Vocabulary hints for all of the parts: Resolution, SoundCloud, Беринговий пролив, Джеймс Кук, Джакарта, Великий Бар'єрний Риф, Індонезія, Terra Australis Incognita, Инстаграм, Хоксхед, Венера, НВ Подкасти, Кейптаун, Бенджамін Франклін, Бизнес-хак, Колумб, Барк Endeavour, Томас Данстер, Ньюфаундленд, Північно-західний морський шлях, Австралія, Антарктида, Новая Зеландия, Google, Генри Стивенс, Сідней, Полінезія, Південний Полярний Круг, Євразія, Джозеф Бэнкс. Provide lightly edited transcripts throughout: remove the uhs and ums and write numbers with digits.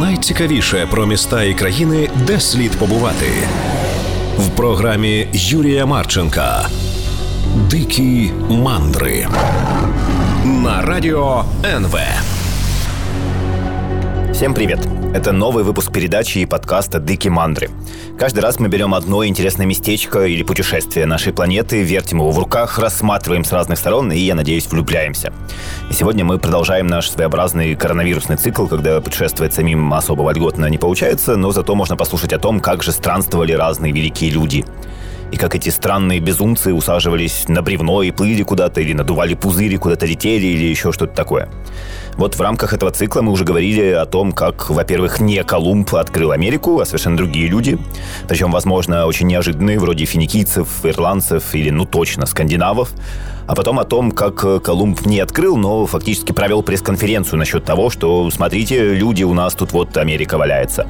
найцікавіше про міста і країни, де слід побувати. В програмі Юрія Марченка «Дикі мандри» на радио НВ. Всем привет! Это новый выпуск передачи и подкаста «Дикі мандри». Каждый раз мы берем одно интересное местечко или путешествие нашей планеты, вертим его в руках, рассматриваем с разных сторон и, я надеюсь, влюбляемся. И сегодня мы продолжаем наш своеобразный коронавирусный цикл, когда путешествовать самим особо вольготно не получается, но зато можно послушать о том, как же странствовали разные великие люди. И как эти странные безумцы усаживались на бревно и плыли куда-то, или надували пузыри, куда-то летели, или еще что-то такое. Вот в рамках этого цикла мы уже говорили о том, как, во-первых, не Колумб открыл Америку, а совершенно другие люди. Причем, возможно, очень неожиданные, вроде финикийцев, ирландцев или, ну точно, скандинавов. А потом о том, как Колумб не открыл, но фактически провел пресс-конференцию насчет того, что, смотрите, люди, у нас тут вот Америка валяется.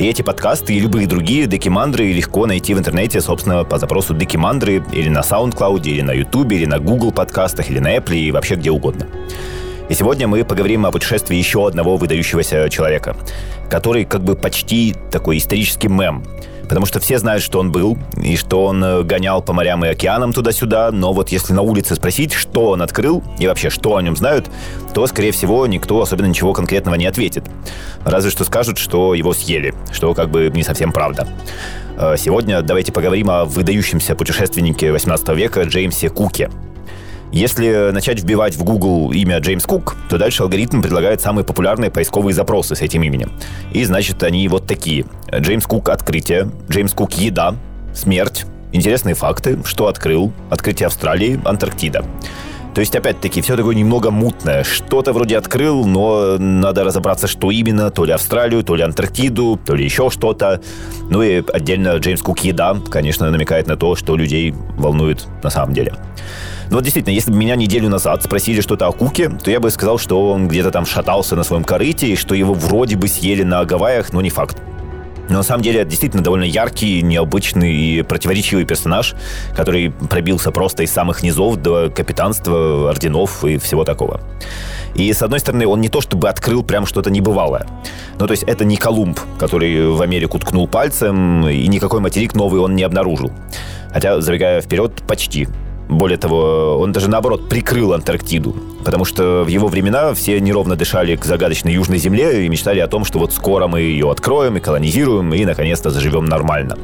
И эти подкасты и любые другие «Дикі мандри» легко найти в интернете, собственно, по запросу «Дикі мандри» или на SoundCloud, или на Ютубе, или на Google подкастах, или на Apple, и вообще где угодно. И сегодня мы поговорим о путешествии еще одного выдающегося человека, который как бы почти такой исторический мем. Потому что все знают, что он был, и что он гонял по морям и океанам туда-сюда, но вот если на улице спросить, что он открыл, и вообще, что о нем знают, то, скорее всего, никто особенно ничего конкретного не ответит. Разве что скажут, что его съели, что как бы не совсем правда. Сегодня давайте поговорим о выдающемся путешественнике 18 века Джеймсе Куке. Если начать вбивать в Google имя Джеймс Кук, то дальше алгоритм предлагает самые популярные поисковые запросы с этим именем. И, значит, они вот такие. Джеймс Кук открытие, Джеймс Кук еда, смерть, интересные факты, что открыл, открытие Австралии, Антарктида. То есть, опять-таки, все такое немного мутное. Что-то вроде открыл, но надо разобраться, что именно. То ли Австралию, то ли Антарктиду, то ли еще что-то. Ну и отдельно Джеймс Кук еда, конечно, намекает на то, что людей волнует на самом деле. Но вот действительно, если бы меня неделю назад спросили что-то о Куке, то я бы сказал, что он где-то там шатался на своем корыте, и что его вроде бы съели на Гавайях, но не факт. Но на самом деле это действительно довольно яркий, необычный и противоречивый персонаж, который пробился просто из самых низов до капитанства, орденов и всего такого. И, с одной стороны, он не то чтобы открыл прям что-то небывалое. Ну, то есть это не Колумб, который в Америку ткнул пальцем, и никакой материк новый он не обнаружил. Хотя, забегая вперед, почти. Более того, он даже, наоборот, прикрыл Антарктиду, потому что в его времена все неровно дышали к загадочной южной земле и мечтали о том, что вот скоро мы ее откроем и колонизируем, и, наконец-то, заживем нормально.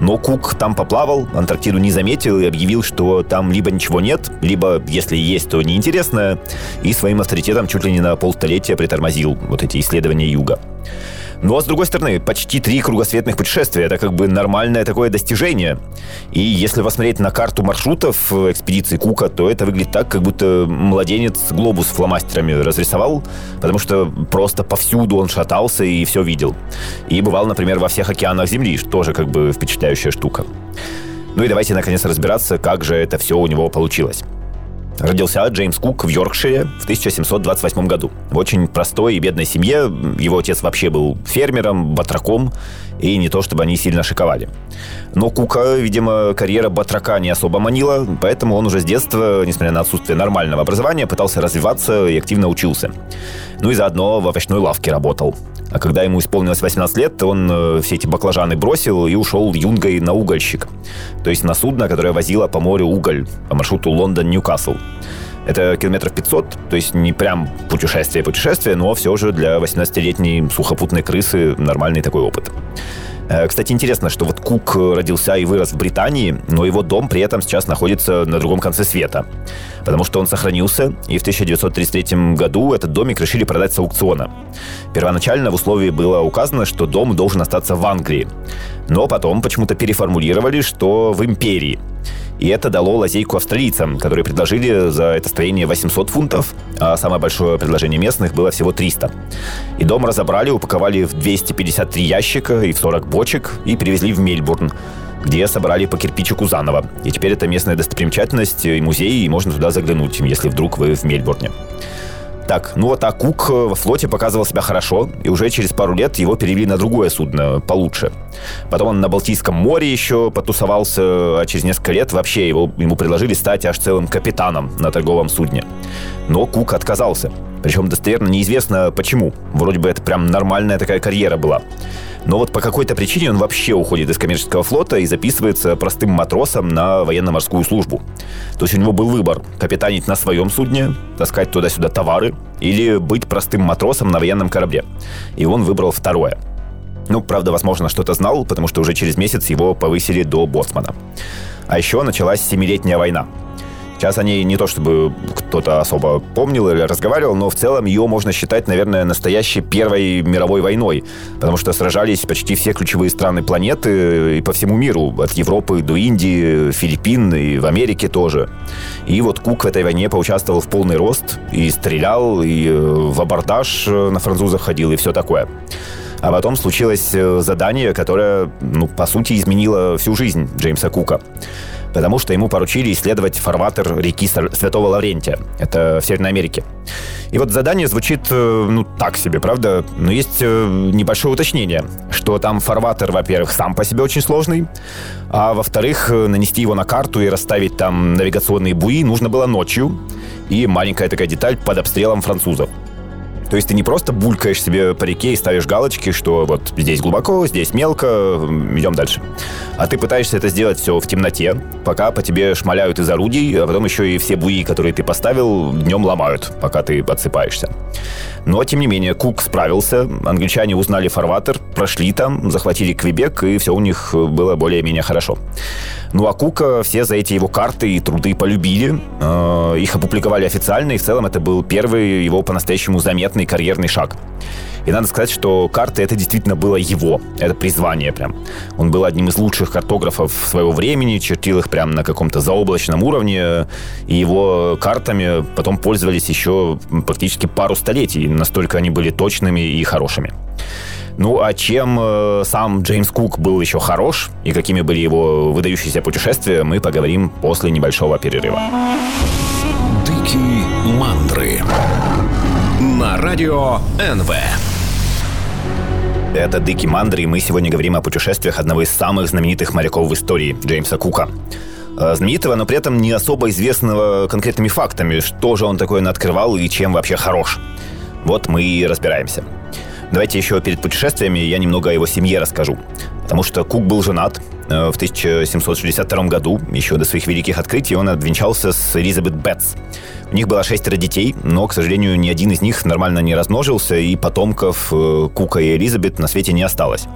Но Кук там поплавал, Антарктиду не заметил и объявил, что там либо ничего нет, либо, если есть, то неинтересное, и своим авторитетом чуть ли не на полстолетия притормозил вот эти исследования юга. Ну, а с другой стороны, почти 3 кругосветных путешествия – это как бы нормальное такое достижение. И если посмотреть на карту маршрутов экспедиции Кука, то это выглядит так, как будто младенец глобус фломастерами разрисовал, потому что просто повсюду он шатался и все видел. И бывал, например, во всех океанах Земли, что тоже как бы впечатляющая штука. Ну и давайте, наконец, разбираться, как же это все у него получилось. Родился Джеймс Кук в Йоркшире в 1728 году. В очень простой и бедной семье. Его отец вообще был фермером, батраком, и не то чтобы они сильно шиковали. Но Кука, видимо, карьера батрака не особо манила, поэтому он уже с детства, несмотря на отсутствие нормального образования, пытался развиваться и активно учился. Ну и заодно в овощной лавке работал. А когда ему исполнилось 18 лет, он все эти баклажаны бросил и ушел юнгой на угольщик. То есть на судно, которое возило по морю уголь по маршруту Лондон-Ньюкасл. Это километров 500, то есть не прям путешествие-путешествие, но все же для 18-летней сухопутной крысы нормальный такой опыт. Кстати, интересно, что вот Кук родился и вырос в Британии, но его дом при этом сейчас находится на другом конце света, потому что он сохранился, и в 1933 году этот домик решили продать с аукциона. Первоначально в условии было указано, что дом должен остаться в Англии, но потом почему-то переформулировали, что в империи. И это дало лазейку австралийцам, которые предложили за это строение 800 фунтов, а самое большое предложение местных было всего 300. И дом разобрали, упаковали в 253 ящика и в 40 бочек и перевезли в Мельбурн, где собрали по кирпичику заново. И теперь это местная достопримечательность и музей, и можно туда заглянуть, если вдруг вы в Мельбурне. Так, ну вот, а Кук в флоте показывал себя хорошо, и уже через пару лет его перевели на другое судно, получше. Потом он на Балтийском море еще потусовался, а через несколько лет вообще ему предложили стать аж целым капитаном на торговом судне. Но Кук отказался. Причем достоверно неизвестно почему. Вроде бы это прям нормальная такая карьера была. Но вот по какой-то причине он вообще уходит из коммерческого флота и записывается простым матросом на военно-морскую службу. То есть у него был выбор – капитанить на своем судне, таскать туда-сюда товары или быть простым матросом на военном корабле. И он выбрал второе. Ну, правда, возможно, что-то знал, потому что уже через месяц его повысили до боцмана. А еще началась Семилетняя война. Сейчас о ней не то чтобы кто-то особо помнил или разговаривал, но в целом ее можно считать, наверное, настоящей Первой мировой войной, потому что сражались почти все ключевые страны планеты и по всему миру, от Европы до Индии, Филиппин и в Америке тоже. И вот Кук в этой войне поучаствовал в полный рост, и стрелял, и в абордаж на французах ходил, и все такое. А потом случилось задание, которое, по сути, изменило всю жизнь Джеймса Кука. Потому что ему поручили исследовать фарватер реки Святого Лаврентия. Это в Северной Америке. И вот задание звучит, так себе, правда? Но есть небольшое уточнение, что там фарватер, во-первых, сам по себе очень сложный, а во-вторых, нанести его на карту и расставить там навигационные буи нужно было ночью. И маленькая такая деталь — под обстрелом французов. То есть ты не просто булькаешь себе по реке и ставишь галочки, что вот здесь глубоко, здесь мелко, идем дальше. А ты пытаешься это сделать все в темноте, пока по тебе шмаляют из орудий, а потом еще и все буи, которые ты поставил, днем ломают, пока ты подсыпаешься. Но, тем не менее, Кук справился, англичане узнали фарватер, прошли там, захватили Квебек, и все у них было более-менее хорошо. Ну а Кука все за эти его карты и труды полюбили, их опубликовали официально, и в целом это был первый его по-настоящему заметный карьерный шаг. И надо сказать, что карты — это действительно было его. Это призвание прям. Он был одним из лучших картографов своего времени, чертил их прям на каком-то заоблачном уровне, и его картами потом пользовались еще практически пару столетий. Настолько они были точными и хорошими. Ну, а чем сам Джеймс Кук был еще хорош, и какими были его выдающиеся путешествия, мы поговорим после небольшого перерыва. Дикі Мандри на радио НВ. Это Дикі Мандри, и мы сегодня говорим о путешествиях одного из самых знаменитых моряков в истории, Джеймса Кука. Знаменитого, но при этом не особо известного конкретными фактами, что же он такое наоткрывал и чем вообще хорош. Вот мы и разбираемся. Давайте еще перед путешествиями я немного о его семье расскажу. Потому что Кук был женат. В 1762 году, еще до своих великих открытий, он обвенчался с Элизабет Бетс. У них было 6 детей, но, к сожалению, ни один из них нормально не размножился, и потомков Кука и Элизабет на свете не осталось.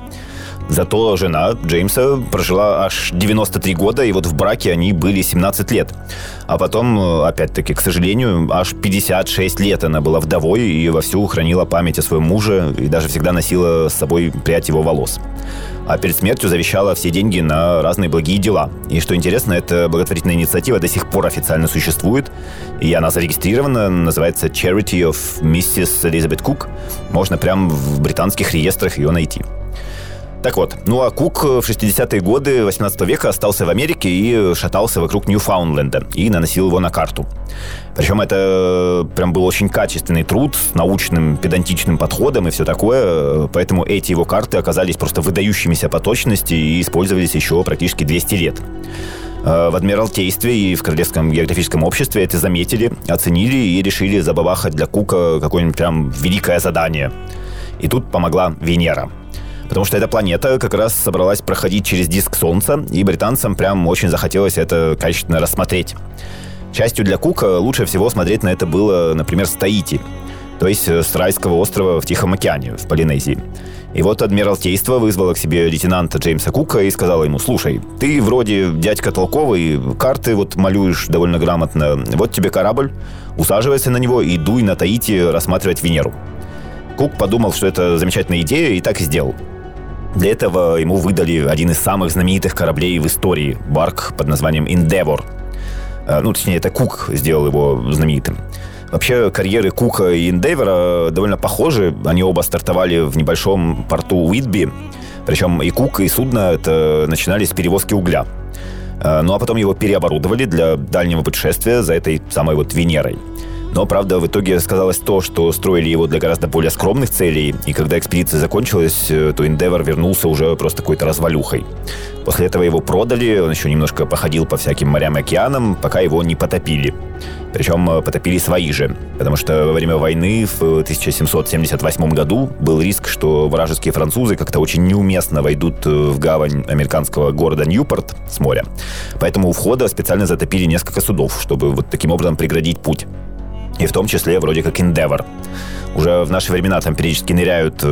Зато жена Джеймса прожила аж 93 года, и вот в браке они были 17 лет. А потом, опять-таки, к сожалению, аж 56 лет она была вдовой и вовсю хранила память о своем муже и даже всегда носила с собой прядь его волос. А перед смертью завещала все деньги на разные благие дела. И что интересно, эта благотворительная инициатива до сих пор официально существует, и она зарегистрирована, называется Charity of Mrs. Elizabeth Cook. Можно прямо в британских реестрах ее найти. Так вот, а Кук в 60-е годы 18 века остался в Америке и шатался вокруг Ньюфаундленда и наносил его на карту. Причем это прям был очень качественный труд с научным, педантичным подходом и все такое, поэтому эти его карты оказались просто выдающимися по точности и использовались еще практически 200 лет. В Адмиралтействе и в Королевском географическом обществе это заметили, оценили и решили забабахать для Кука какое-нибудь прям великое задание. И тут помогла Венера. Потому что эта планета как раз собралась проходить через диск Солнца, и британцам прям очень захотелось это качественно рассмотреть. К счастью для Кука, лучше всего смотреть на это было, например, с Таїті, то есть с райского острова в Тихом океане, в Полинезии. И вот Адмиралтейство вызвало к себе лейтенанта Джеймса Кука и сказало ему: слушай, ты вроде дядька толковый, карты вот малюешь довольно грамотно, вот тебе корабль, усаживайся на него и дуй на Таїті рассматривать Венеру. Кук подумал, что это замечательная идея, и так и сделал. Для этого ему выдали один из самых знаменитых кораблей в истории – барк под названием Endeavour. Точнее, это Кук сделал его знаменитым. Вообще, карьеры Кука и Endeavour довольно похожи. Они оба стартовали в небольшом порту Уитби. Причем и Кук, и судно это начинали с перевозки угля. А потом его переоборудовали для дальнего путешествия за этой самой Венерой. Но, правда, в итоге сказалось то, что строили его для гораздо более скромных целей, и когда экспедиция закончилась, то Endeavour вернулся уже просто какой-то развалюхой. После этого его продали, он еще немножко походил по всяким морям и океанам, пока его не потопили. Причем потопили свои же, потому что во время войны в 1778 году был риск, что вражеские французы как-то очень неуместно войдут в гавань американского города Ньюпорт с моря. Поэтому у входа специально затопили несколько судов, чтобы вот таким образом преградить путь. И в том числе вроде как Endeavour. Уже в наши времена там периодически ныряют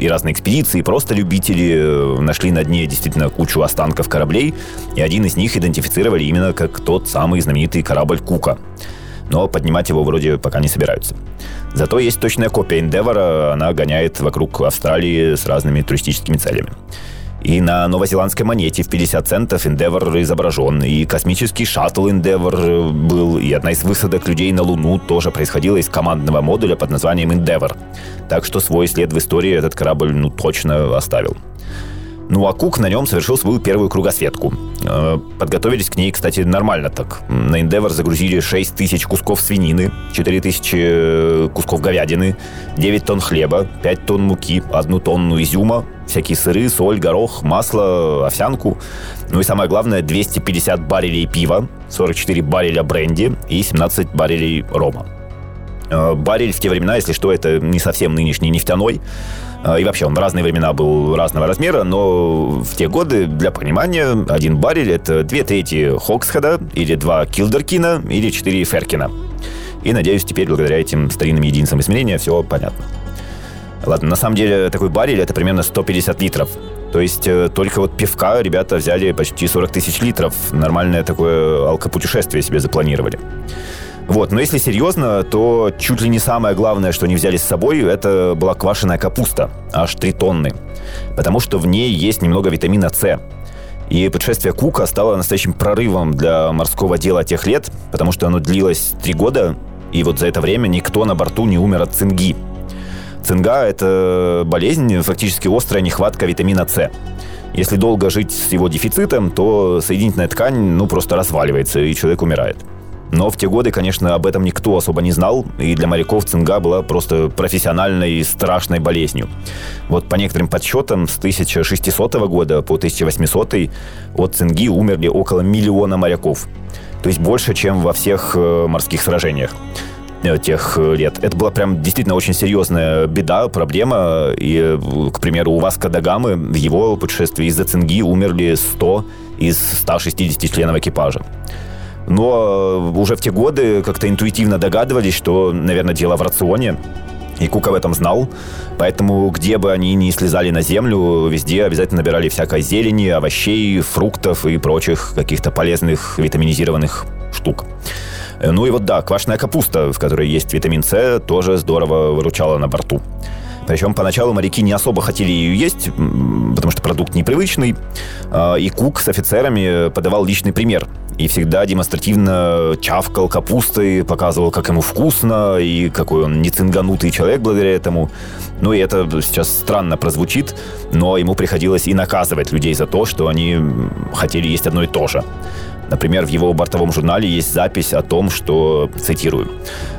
и разные экспедиции, просто любители нашли на дне действительно кучу останков кораблей, и один из них идентифицировали именно как тот самый знаменитый корабль Кука. Но поднимать его вроде пока не собираются. Зато есть точная копия Endeavour, она гоняет вокруг Австралии с разными туристическими целями. И на новозеландской монете в 50 центов Endeavour изображен, и космический шаттл Endeavour был, и одна из высадок людей на Луну тоже происходила из командного модуля под названием Endeavour. Так что свой след в истории этот корабль точно оставил. Ну а Кук на нем совершил свою первую кругосветку. Подготовились к ней, кстати, нормально так. На Endeavour загрузили 6 тысяч кусков свинины, 4 тысячи кусков говядины, 9 тонн хлеба, 5 тонн муки, 1 тонну изюма, всякие сыры, соль, горох, масло, овсянку. Ну и самое главное, 250 баррелей пива, 44 барреля бренди и 17 баррелей рома. Баррель в те времена, если что, это не совсем нынешний нефтяной. И вообще он в разные времена был разного размера, но в те годы, для понимания, один баррель — это 2/3 Хоксхеда, или 2 Килдеркина, или 4 Феркина. И, надеюсь, теперь благодаря этим старинным единицам измерения все понятно. Ладно, на самом деле такой баррель — это примерно 150 литров. То есть только вот пивка ребята взяли почти 40 тысяч литров. Нормальное такое алкопутешествие себе запланировали. Вот, но если серьезно, то чуть ли не самое главное, что они взяли с собой, это была квашеная капуста, аж 3 тонны, потому что в ней есть немного витамина С. И путешествие Кука стало настоящим прорывом для морского дела тех лет, потому что оно длилось 3 года, и вот за это время никто на борту не умер от цинги. Цинга – это болезнь, фактически острая нехватка витамина С. Если долго жить с его дефицитом, то соединительная ткань, просто разваливается, и человек умирает. Но в те годы, конечно, об этом никто особо не знал, и для моряков цинга была просто профессиональной и страшной болезнью. Вот по некоторым подсчетам, с 1600 года по 1800 от цинги умерли около миллиона моряков. То есть больше, чем во всех морских сражениях тех лет. Это была прям действительно очень серьезная беда, проблема. И, к примеру, у Васко да Гамы в его путешествии из-за цинги умерли 100 из 160 членов экипажа. Но уже в те годы как-то интуитивно догадывались, что, наверное, дело в рационе. И Кук об этом знал. Поэтому где бы они ни слезали на землю, везде обязательно набирали всякой зелени, овощей, фруктов и прочих каких-то полезных витаминизированных штук. Ну и вот да, квашеная капуста, в которой есть витамин С, тоже здорово выручала на борту. Причем поначалу моряки не особо хотели ее есть, потому что продукт непривычный. И Кук с офицерами подавал личный пример. И всегда демонстративно чавкал капустой, показывал, как ему вкусно, и какой он нецинганутый человек благодаря этому. Ну и это сейчас странно прозвучит, но ему приходилось и наказывать людей за то, что они хотели есть одно и то же. Например, в его бортовом журнале есть запись о том, что, цитирую,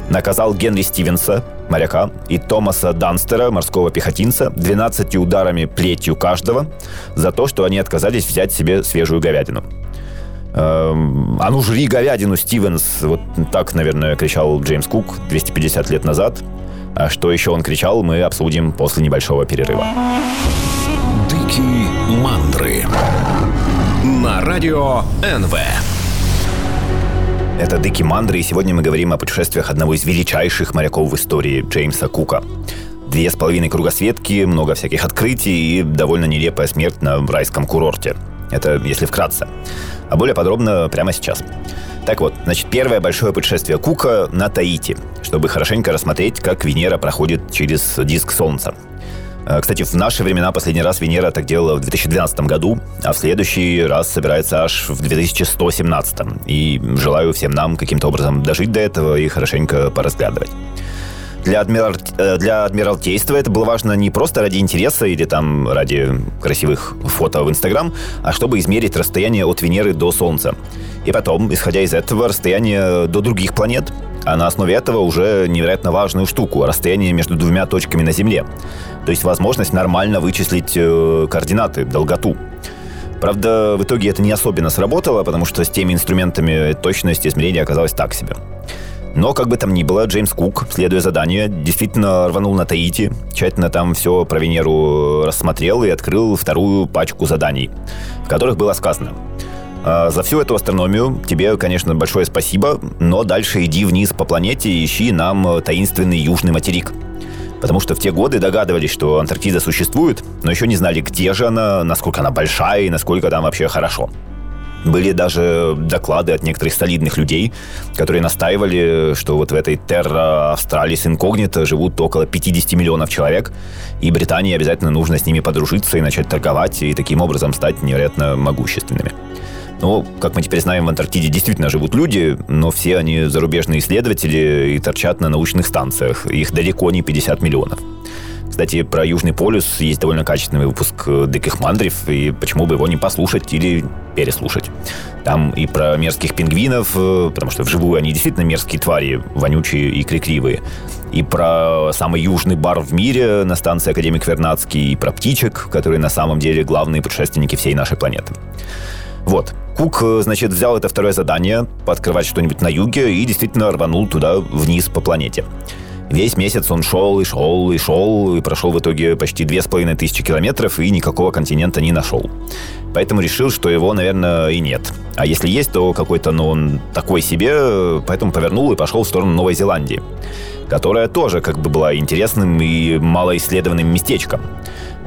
«наказал Генри Стивенса, моряка, и Томаса Данстера, морского пехотинца, 12 ударами плетью каждого за то, что они отказались взять себе свежую говядину». «А ну жри говядину, Стивенс!» Вот так, наверное, кричал Джеймс Кук 250 лет назад. А что еще он кричал, мы обсудим после небольшого перерыва. «Дикі Мандри» на радио НВ. Это Дикі Мандри, и сегодня мы говорим о путешествиях одного из величайших моряков в истории, Джеймса Кука. 2,5 кругосветки, много всяких открытий и довольно нелепая смерть на райском курорте. Это если вкратце. А более подробно прямо сейчас. Так вот, значит, первое большое путешествие Кука на Таїті, чтобы хорошенько рассмотреть, как Венера проходит через диск Солнца. Кстати, в наши времена последний раз Венера так делала в 2012 году, а в следующий раз собирается аж в 2117. И желаю всем нам каким-то образом дожить до этого и хорошенько поразглядывать. Для Адмиралтейства это было важно не просто ради интереса или там ради красивых фото в Инстаграм, а чтобы измерить расстояние от Венеры до Солнца. И потом, исходя из этого, расстояние до других планет, а на основе этого уже невероятно важную штуку – расстояние между двумя точками на Земле. То есть возможность нормально вычислить координаты, долготу. Правда, в итоге это не особенно сработало, потому что с теми инструментами точность измерения оказалась так себе. Но, как бы там ни было, Джеймс Кук, следуя заданию, действительно рванул на Таїті, тщательно там все про Венеру рассмотрел и открыл вторую пачку заданий, в которых было сказано: за всю эту астрономию тебе, конечно, большое спасибо, но дальше иди вниз по планете и ищи нам таинственный южный материк. Потому что в те годы догадывались, что Антарктида существует, но еще не знали, где же она, насколько она большая и насколько там вообще хорошо. Были даже доклады от некоторых солидных людей, которые настаивали, что вот в этой Terra Australis Incognita живут около 50 миллионов человек, и Британии обязательно нужно с ними подружиться и начать торговать, и таким образом стать невероятно могущественными. Но, как мы теперь знаем, в Антарктиде действительно живут люди, но все они зарубежные исследователи и торчат на научных станциях. Их далеко не 50 миллионов. Кстати, про Южный полюс есть довольно качественный выпуск «Дикі Мандри», и почему бы его не послушать или переслушать. Там и про мерзких пингвинов, потому что вживую они действительно мерзкие твари, вонючие и крикливые. И про самый южный бар в мире на станции «Академік Вернадський», и про птичек, которые на самом деле главные путешественники всей нашей планеты. Вот. Кук, значит, взял это второе задание – пооткрывать что-нибудь на юге и действительно рванул туда вниз по планете. Весь месяц он шел и шел и шел, и прошел в итоге почти 2500 километров, и никакого континента не нашел. Поэтому решил, что его, наверное, и нет. А если есть, то какой-то, ну, он такой себе, поэтому повернул и пошел в сторону Новой Зеландии, которая тоже как бы была интересным и малоисследованным местечком.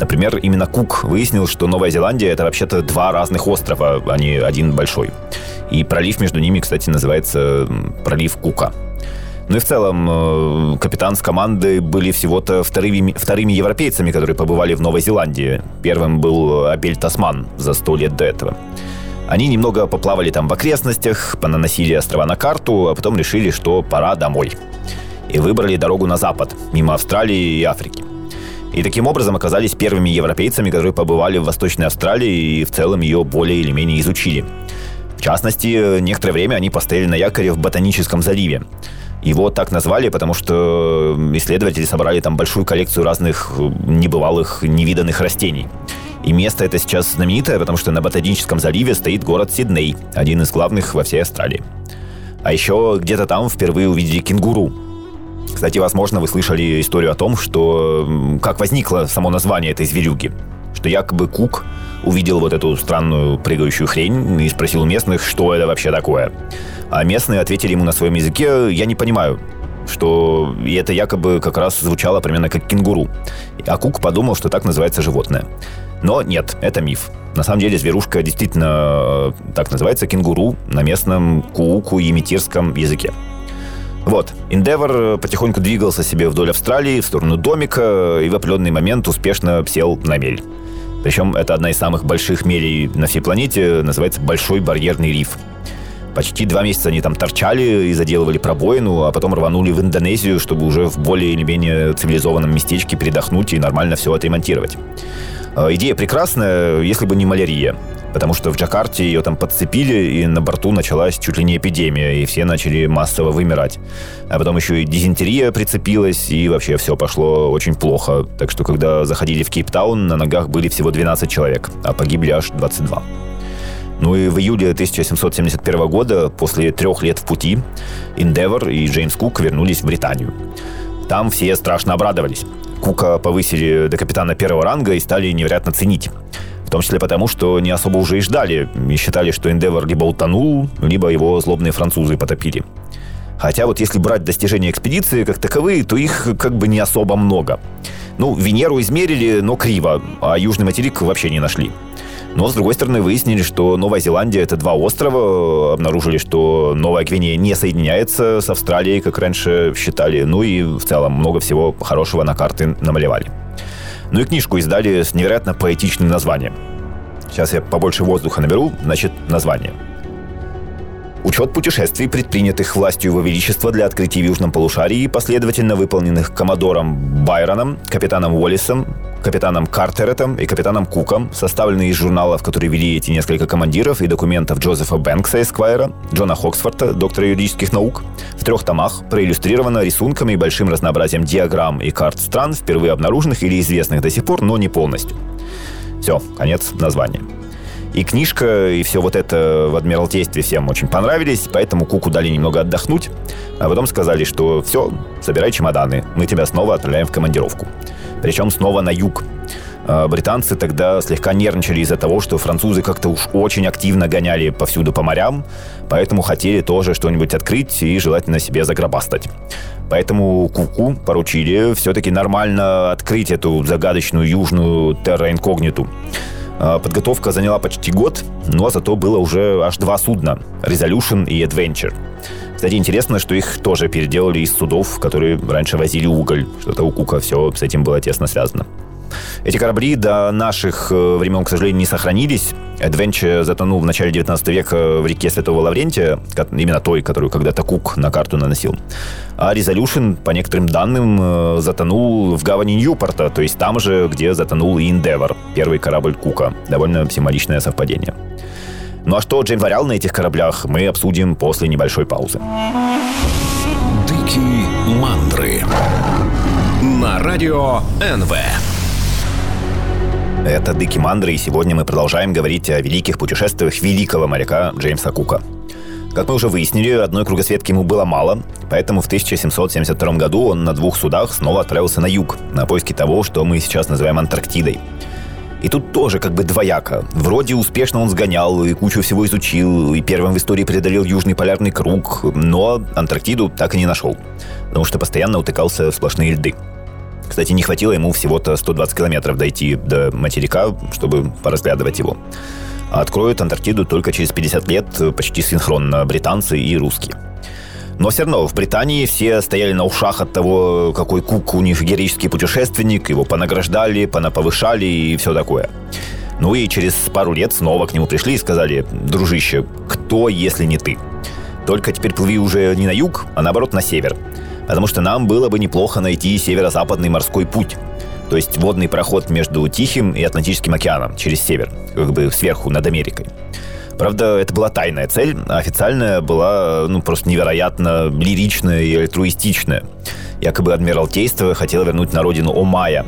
Например, именно Кук выяснил, что Новая Зеландия – это вообще-то два разных острова, а не один большой. И пролив между ними, кстати, называется «Пролив Кука». Ну и в целом, капитан с команды были всего-то вторыми европейцами, которые побывали в Новой Зеландии. Первым был Абель Тасман за 100 лет до этого. Они немного поплавали там в окрестностях, понаносили острова на карту, а потом решили, что пора домой. И выбрали дорогу на запад, мимо Австралии и Африки. И таким образом оказались первыми европейцами, которые побывали в Восточной Австралии и в целом ее более или менее изучили. В частности, некоторое время они постояли на якоре в Ботаническом заливе. Его так назвали, потому что исследователи собрали там большую коллекцию разных небывалых, невиданных растений. И место это сейчас знаменитое, потому что на Ботаническом заливе стоит город Сидней, один из главных во всей Австралии. А еще где-то там впервые увидели кенгуру. Кстати, возможно, вы слышали историю о том, что как возникло само название этой зверюги. Что якобы Кук увидел вот эту странную прыгающую хрень и спросил у местных, что это вообще такое. А местные ответили ему на своем языке «я не понимаю», что и это якобы как раз звучало примерно как кенгуру. А Кук подумал, что так называется животное. Но нет, это миф. На самом деле зверушка действительно так называется — кенгуру на местном кууку и митирском языке. Вот, Endeavour потихоньку двигался себе вдоль Австралии, в сторону домика, и в определенный момент успешно сел на мель. Причем это одна из самых больших мелей на всей планете, называется Большой барьерный риф. Почти 2 месяца они там торчали и заделывали пробоину, а потом рванули в Индонезию, чтобы уже в более или менее цивилизованном местечке передохнуть и нормально все отремонтировать. Идея прекрасная, если бы не малярия. Потому что в Джакарте ее там подцепили, и на борту началась чуть ли не эпидемия, и все начали массово вымирать. А потом еще и дизентерия прицепилась, и вообще все пошло очень плохо. Так что, когда заходили в Кейптаун, на ногах были всего 12 человек, а погибли аж 22. Ну и в июле 1771 года, после 3 лет в пути, Endeavour и Джеймс Кук вернулись в Британию. Там все страшно обрадовались. Кука повысили до капитана первого ранга и стали невероятно ценить. В том числе потому, что не особо уже и ждали, и считали, что Endeavour либо утонул, либо его злобные французы потопили. Хотя вот если брать достижения экспедиции как таковые, то их как бы не особо много. Ну, Венеру измерили, но криво, а Южный материк вообще не нашли. Но, с другой стороны, выяснили, что Новая Зеландия — это 2 острова, обнаружили, что Новая Гвинея не соединяется с Австралией, как раньше считали, ну и в целом много всего хорошего на карты намалевали. Ну и книжку издали с невероятно поэтичным названием. Сейчас я побольше воздуха наберу, значит, название. Учет путешествий, предпринятых властью Его Величества для открытия в Южном полушарии, последовательно выполненных коммодором Байроном, капитаном Уоллисом, капитаном Картеретом и капитаном Куком, составленный из журналов, которые вели эти несколько командиров, и документов Джозефа Бэнкса Эсквайра, Джона Хоксфорта, доктора юридических наук, в 3 томах, проиллюстрировано рисунками и большим разнообразием диаграмм и карт стран, впервые обнаруженных или известных до сих пор, но не полностью. Все, конец названия. И книжка, и все вот это в Адмиралтействе всем очень понравились, поэтому Куку дали немного отдохнуть, а потом сказали, что все, собирай чемоданы, мы тебя снова отправляем в командировку. Причем снова на юг. Британцы тогда слегка нервничали из-за того, что французы как-то уж очень активно гоняли повсюду по морям, поэтому хотели тоже что-нибудь открыть и желательно себе загробастать. Поэтому Куку поручили все-таки нормально открыть эту загадочную южную терра инкогниту. Подготовка заняла почти год, но зато было уже аж 2 судна – Resolution и Adventure. Кстати, интересно, что их тоже переделали из судов, которые раньше возили уголь. Что-то у Кука все с этим было тесно связано. Эти корабли до наших времен, к сожалению, не сохранились. Adventure затонул в начале 19 века в реке Святого Лаврентия, именно той, которую когда-то Кук на карту наносил. А Resolution, по некоторым данным, затонул в гавани Ньюпорта, то есть там же, где затонул и Endeavour, первый корабль Кука. Довольно символичное совпадение. Ну а что Джеймс варял на этих кораблях, мы обсудим после небольшой паузы. Дикі Мандри на радио НВ. Это Дикі Мандри, и сегодня мы продолжаем говорить о великих путешествиях великого моряка Джеймса Кука. Как мы уже выяснили, одной кругосветки ему было мало, поэтому в 1772 году он на 2 судах снова отправился на юг, на поиски того, что мы сейчас называем Антарктидой. И тут тоже как бы двояко. Вроде успешно он сгонял, и кучу всего изучил, и первым в истории преодолел Южный полярный круг, но Антарктиду так и не нашел, потому что постоянно утыкался в сплошные льды. Кстати, не хватило ему всего-то 120 километров дойти до материка, чтобы поразглядывать его. А откроют Антарктиду только через 50 лет почти синхронно британцы и русские. Но все равно в Британии все стояли на ушах от того, какой Кук у них героический путешественник, его понаграждали, понаповышали и все такое. Ну и через пару лет снова к нему пришли и сказали: дружище, кто, если не ты? Только теперь плыви уже не на юг, а наоборот на север. Потому что нам было бы неплохо найти северо-западный морской путь. То есть водный проход между Тихим и Атлантическим океаном через север, как бы сверху над Америкой. Правда, это была тайная цель, а официальная была просто невероятно лиричная и альтруистичная. Якобы Адмиралтейство хотело вернуть на родину Омая.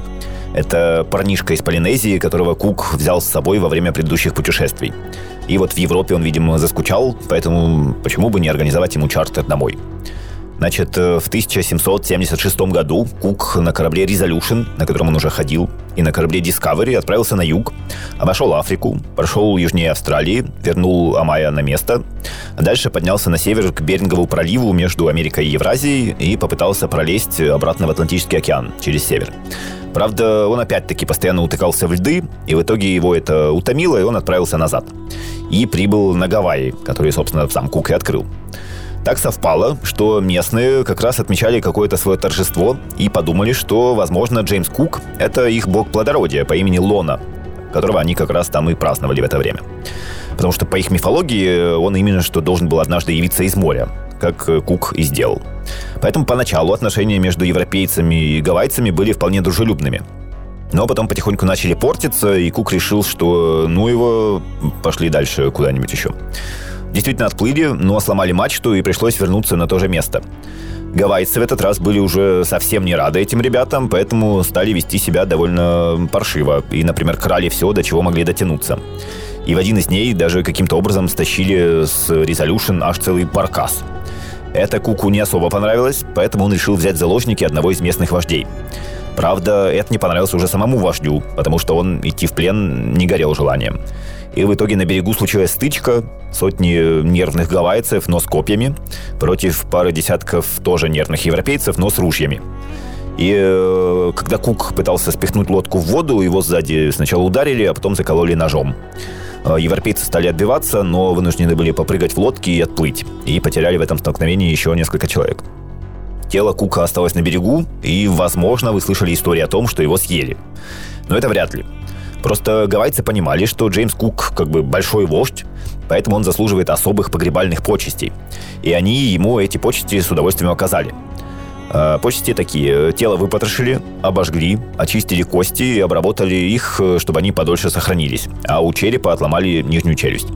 Это парнишка из Полинезии, которого Кук взял с собой во время предыдущих путешествий. И вот в Европе он, видимо, заскучал, поэтому почему бы не организовать ему чартер домой? Значит, в 1776 году Кук на корабле Resolution, на котором он уже ходил, и на корабле Discovery отправился на юг, обошел Африку, прошел южнее Австралии, вернул Омая на место, а дальше поднялся на север к Берингову проливу между Америкой и Евразией и попытался пролезть обратно в Атлантический океан через север. Правда, он опять-таки постоянно утыкался в льды, и в итоге его это утомило, и он отправился назад. И прибыл на Гавайи, которые, собственно, сам Кук и открыл. Так совпало, что местные как раз отмечали какое-то свое торжество и подумали, что, возможно, Джеймс Кук — это их бог плодородия по имени Лона, которого они как раз там и праздновали в это время. Потому что по их мифологии он именно что должен был однажды явиться из моря, как Кук и сделал. Поэтому поначалу отношения между европейцами и гавайцами были вполне дружелюбными. Но потом потихоньку начали портиться, и Кук решил, что ну его, пошли дальше куда-нибудь еще. Действительно отплыли, но сломали мачту и пришлось вернуться на то же место. Гавайцы в этот раз были уже совсем не рады этим ребятам, поэтому стали вести себя довольно паршиво и, например, крали все, до чего могли дотянуться. И в один из дней даже каким-то образом стащили с Resolution аж целый баркас. Это Куку не особо понравилось, поэтому он решил взять в заложники одного из местных вождей. Правда, это не понравилось уже самому вождю, потому что он идти в плен не горел желанием. И в итоге на берегу случилась стычка, сотни нервных гавайцев, но с копьями, против пары десятков тоже нервных европейцев, но с ружьями. И когда Кук пытался спихнуть лодку в воду, его сзади сначала ударили, а потом закололи ножом. Европейцы стали отбиваться, но вынуждены были попрыгать в лодке и отплыть. И потеряли в этом столкновении еще несколько человек. Тело Кука осталось на берегу, и, возможно, вы слышали истории о том, что его съели. Но это вряд ли. Просто гавайцы понимали, что Джеймс Кук как бы большой вождь, поэтому он заслуживает особых погребальных почестей. И они ему эти почести с удовольствием оказали. Почести такие. Тело выпотрошили, обожгли, очистили кости и обработали их, чтобы они подольше сохранились. А у черепа отломали нижнюю челюсть.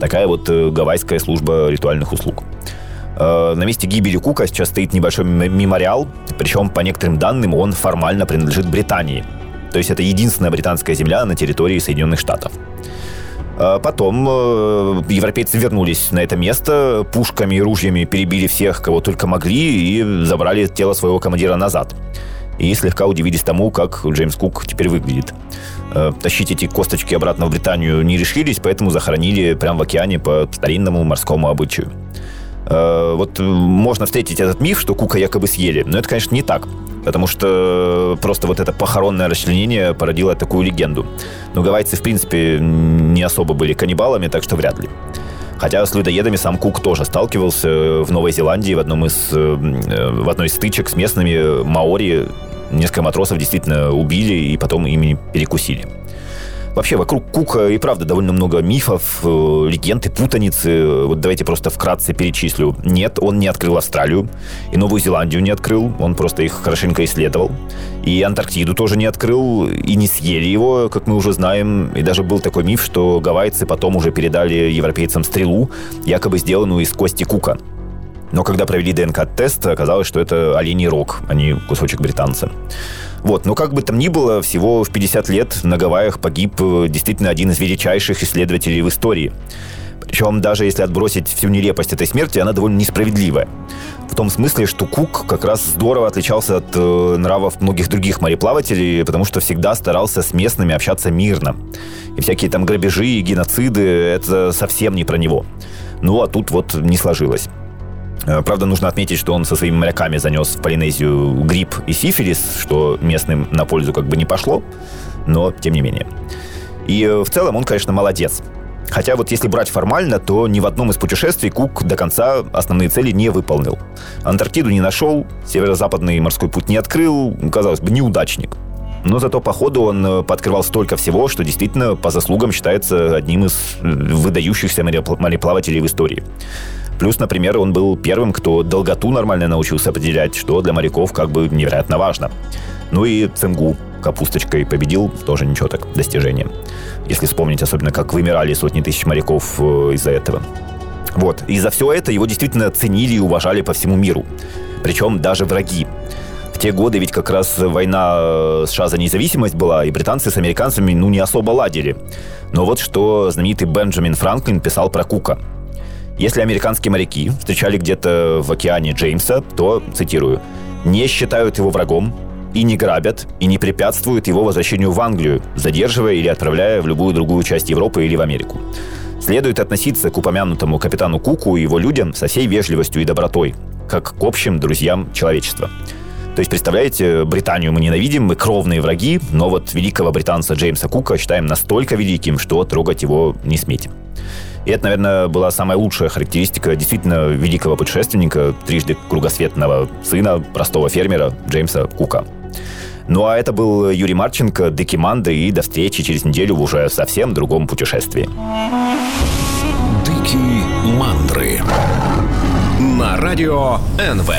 Такая вот гавайская служба ритуальных услуг. На месте гибели Кука сейчас стоит небольшой мемориал, причем, по некоторым данным, он формально принадлежит Британии. То есть это единственная британская земля на территории Соединенных Штатов. Потом европейцы вернулись на это место, пушками и ружьями перебили всех, кого только могли, и забрали тело своего командира назад. И слегка удивились тому, как Джеймс Кук теперь выглядит. Тащить эти косточки обратно в Британию не решились, поэтому захоронили прямо в океане по старинному морскому обычаю. Вот можно встретить этот миф, что Кука якобы съели, но это, конечно, не так. Потому что просто вот это похоронное расчленение породило такую легенду. Но гавайцы, в принципе, не особо были каннибалами, так что вряд ли. Хотя с людоедами сам Кук тоже сталкивался в Новой Зеландии в одной из стычек с местными маори. Несколько матросов действительно убили и потом ими перекусили. Вообще, вокруг Кука и правда довольно много мифов, легенд и путаницы. Вот давайте просто вкратце перечислю. Нет, он не открыл Австралию. И Новую Зеландию не открыл. Он просто их хорошенько исследовал. И Антарктиду тоже не открыл. И не съели его, как мы уже знаем. И даже был такой миф, что гавайцы потом уже передали европейцам стрелу, якобы сделанную из кости Кука. Но когда провели ДНК-тест, оказалось, что это оленей рог, а не кусочек британца. Вот, но как бы там ни было, всего в 50 лет на Гавайях погиб действительно один из величайших исследователей в истории. Причем даже если отбросить всю нелепость этой смерти, она довольно несправедливая. В том смысле, что Кук как раз здорово отличался от нравов многих других мореплавателей, потому что всегда старался с местными общаться мирно. И всякие там грабежи и геноциды – это совсем не про него. Ну а тут вот не сложилось. Правда, нужно отметить, что он со своими моряками занес в Полинезию грипп и сифилис, что местным на пользу как бы не пошло, но тем не менее. И в целом он, конечно, молодец. Хотя вот если брать формально, то ни в одном из путешествий Кук до конца основные цели не выполнил. Антарктиду не нашел, северо-западный морской путь не открыл, казалось бы, неудачник. Но зато по ходу он пооткрывал столько всего, что действительно по заслугам считается одним из выдающихся мореплавателей в истории. Плюс, например, он был первым, кто долготу нормально научился определять, что для моряков как бы невероятно важно. Ну и цингу капусточкой победил, тоже ничего так, достижение. Если вспомнить, особенно как вымирали сотни тысяч моряков из-за этого. Вот, и за все это его действительно ценили и уважали по всему миру. Причем даже враги. В те годы ведь как раз война США за независимость была, и британцы с американцами ну не особо ладили. Но вот что знаменитый Бенджамин Франклин писал про Кука. Если американские моряки встречали где-то в океане Джеймса, то, цитирую, «не считают его врагом и не грабят, и не препятствуют его возвращению в Англию, задерживая или отправляя в любую другую часть Европы или в Америку. Следует относиться к упомянутому капитану Куку и его людям со всей вежливостью и добротой, как к общим друзьям человечества». То есть, представляете, Британию мы ненавидим, мы кровные враги, но вот великого британца Джеймса Кука считаем настолько великим, что трогать его не сметь. И это, наверное, была самая лучшая характеристика действительно великого путешественника, трижды кругосветного сына простого фермера Джеймса Кука. Ну а это был Юрий Марченко, Дикі Мандри, и до встречи через неделю в уже совсем другом путешествии. Дикі Мандри на радіо НВ.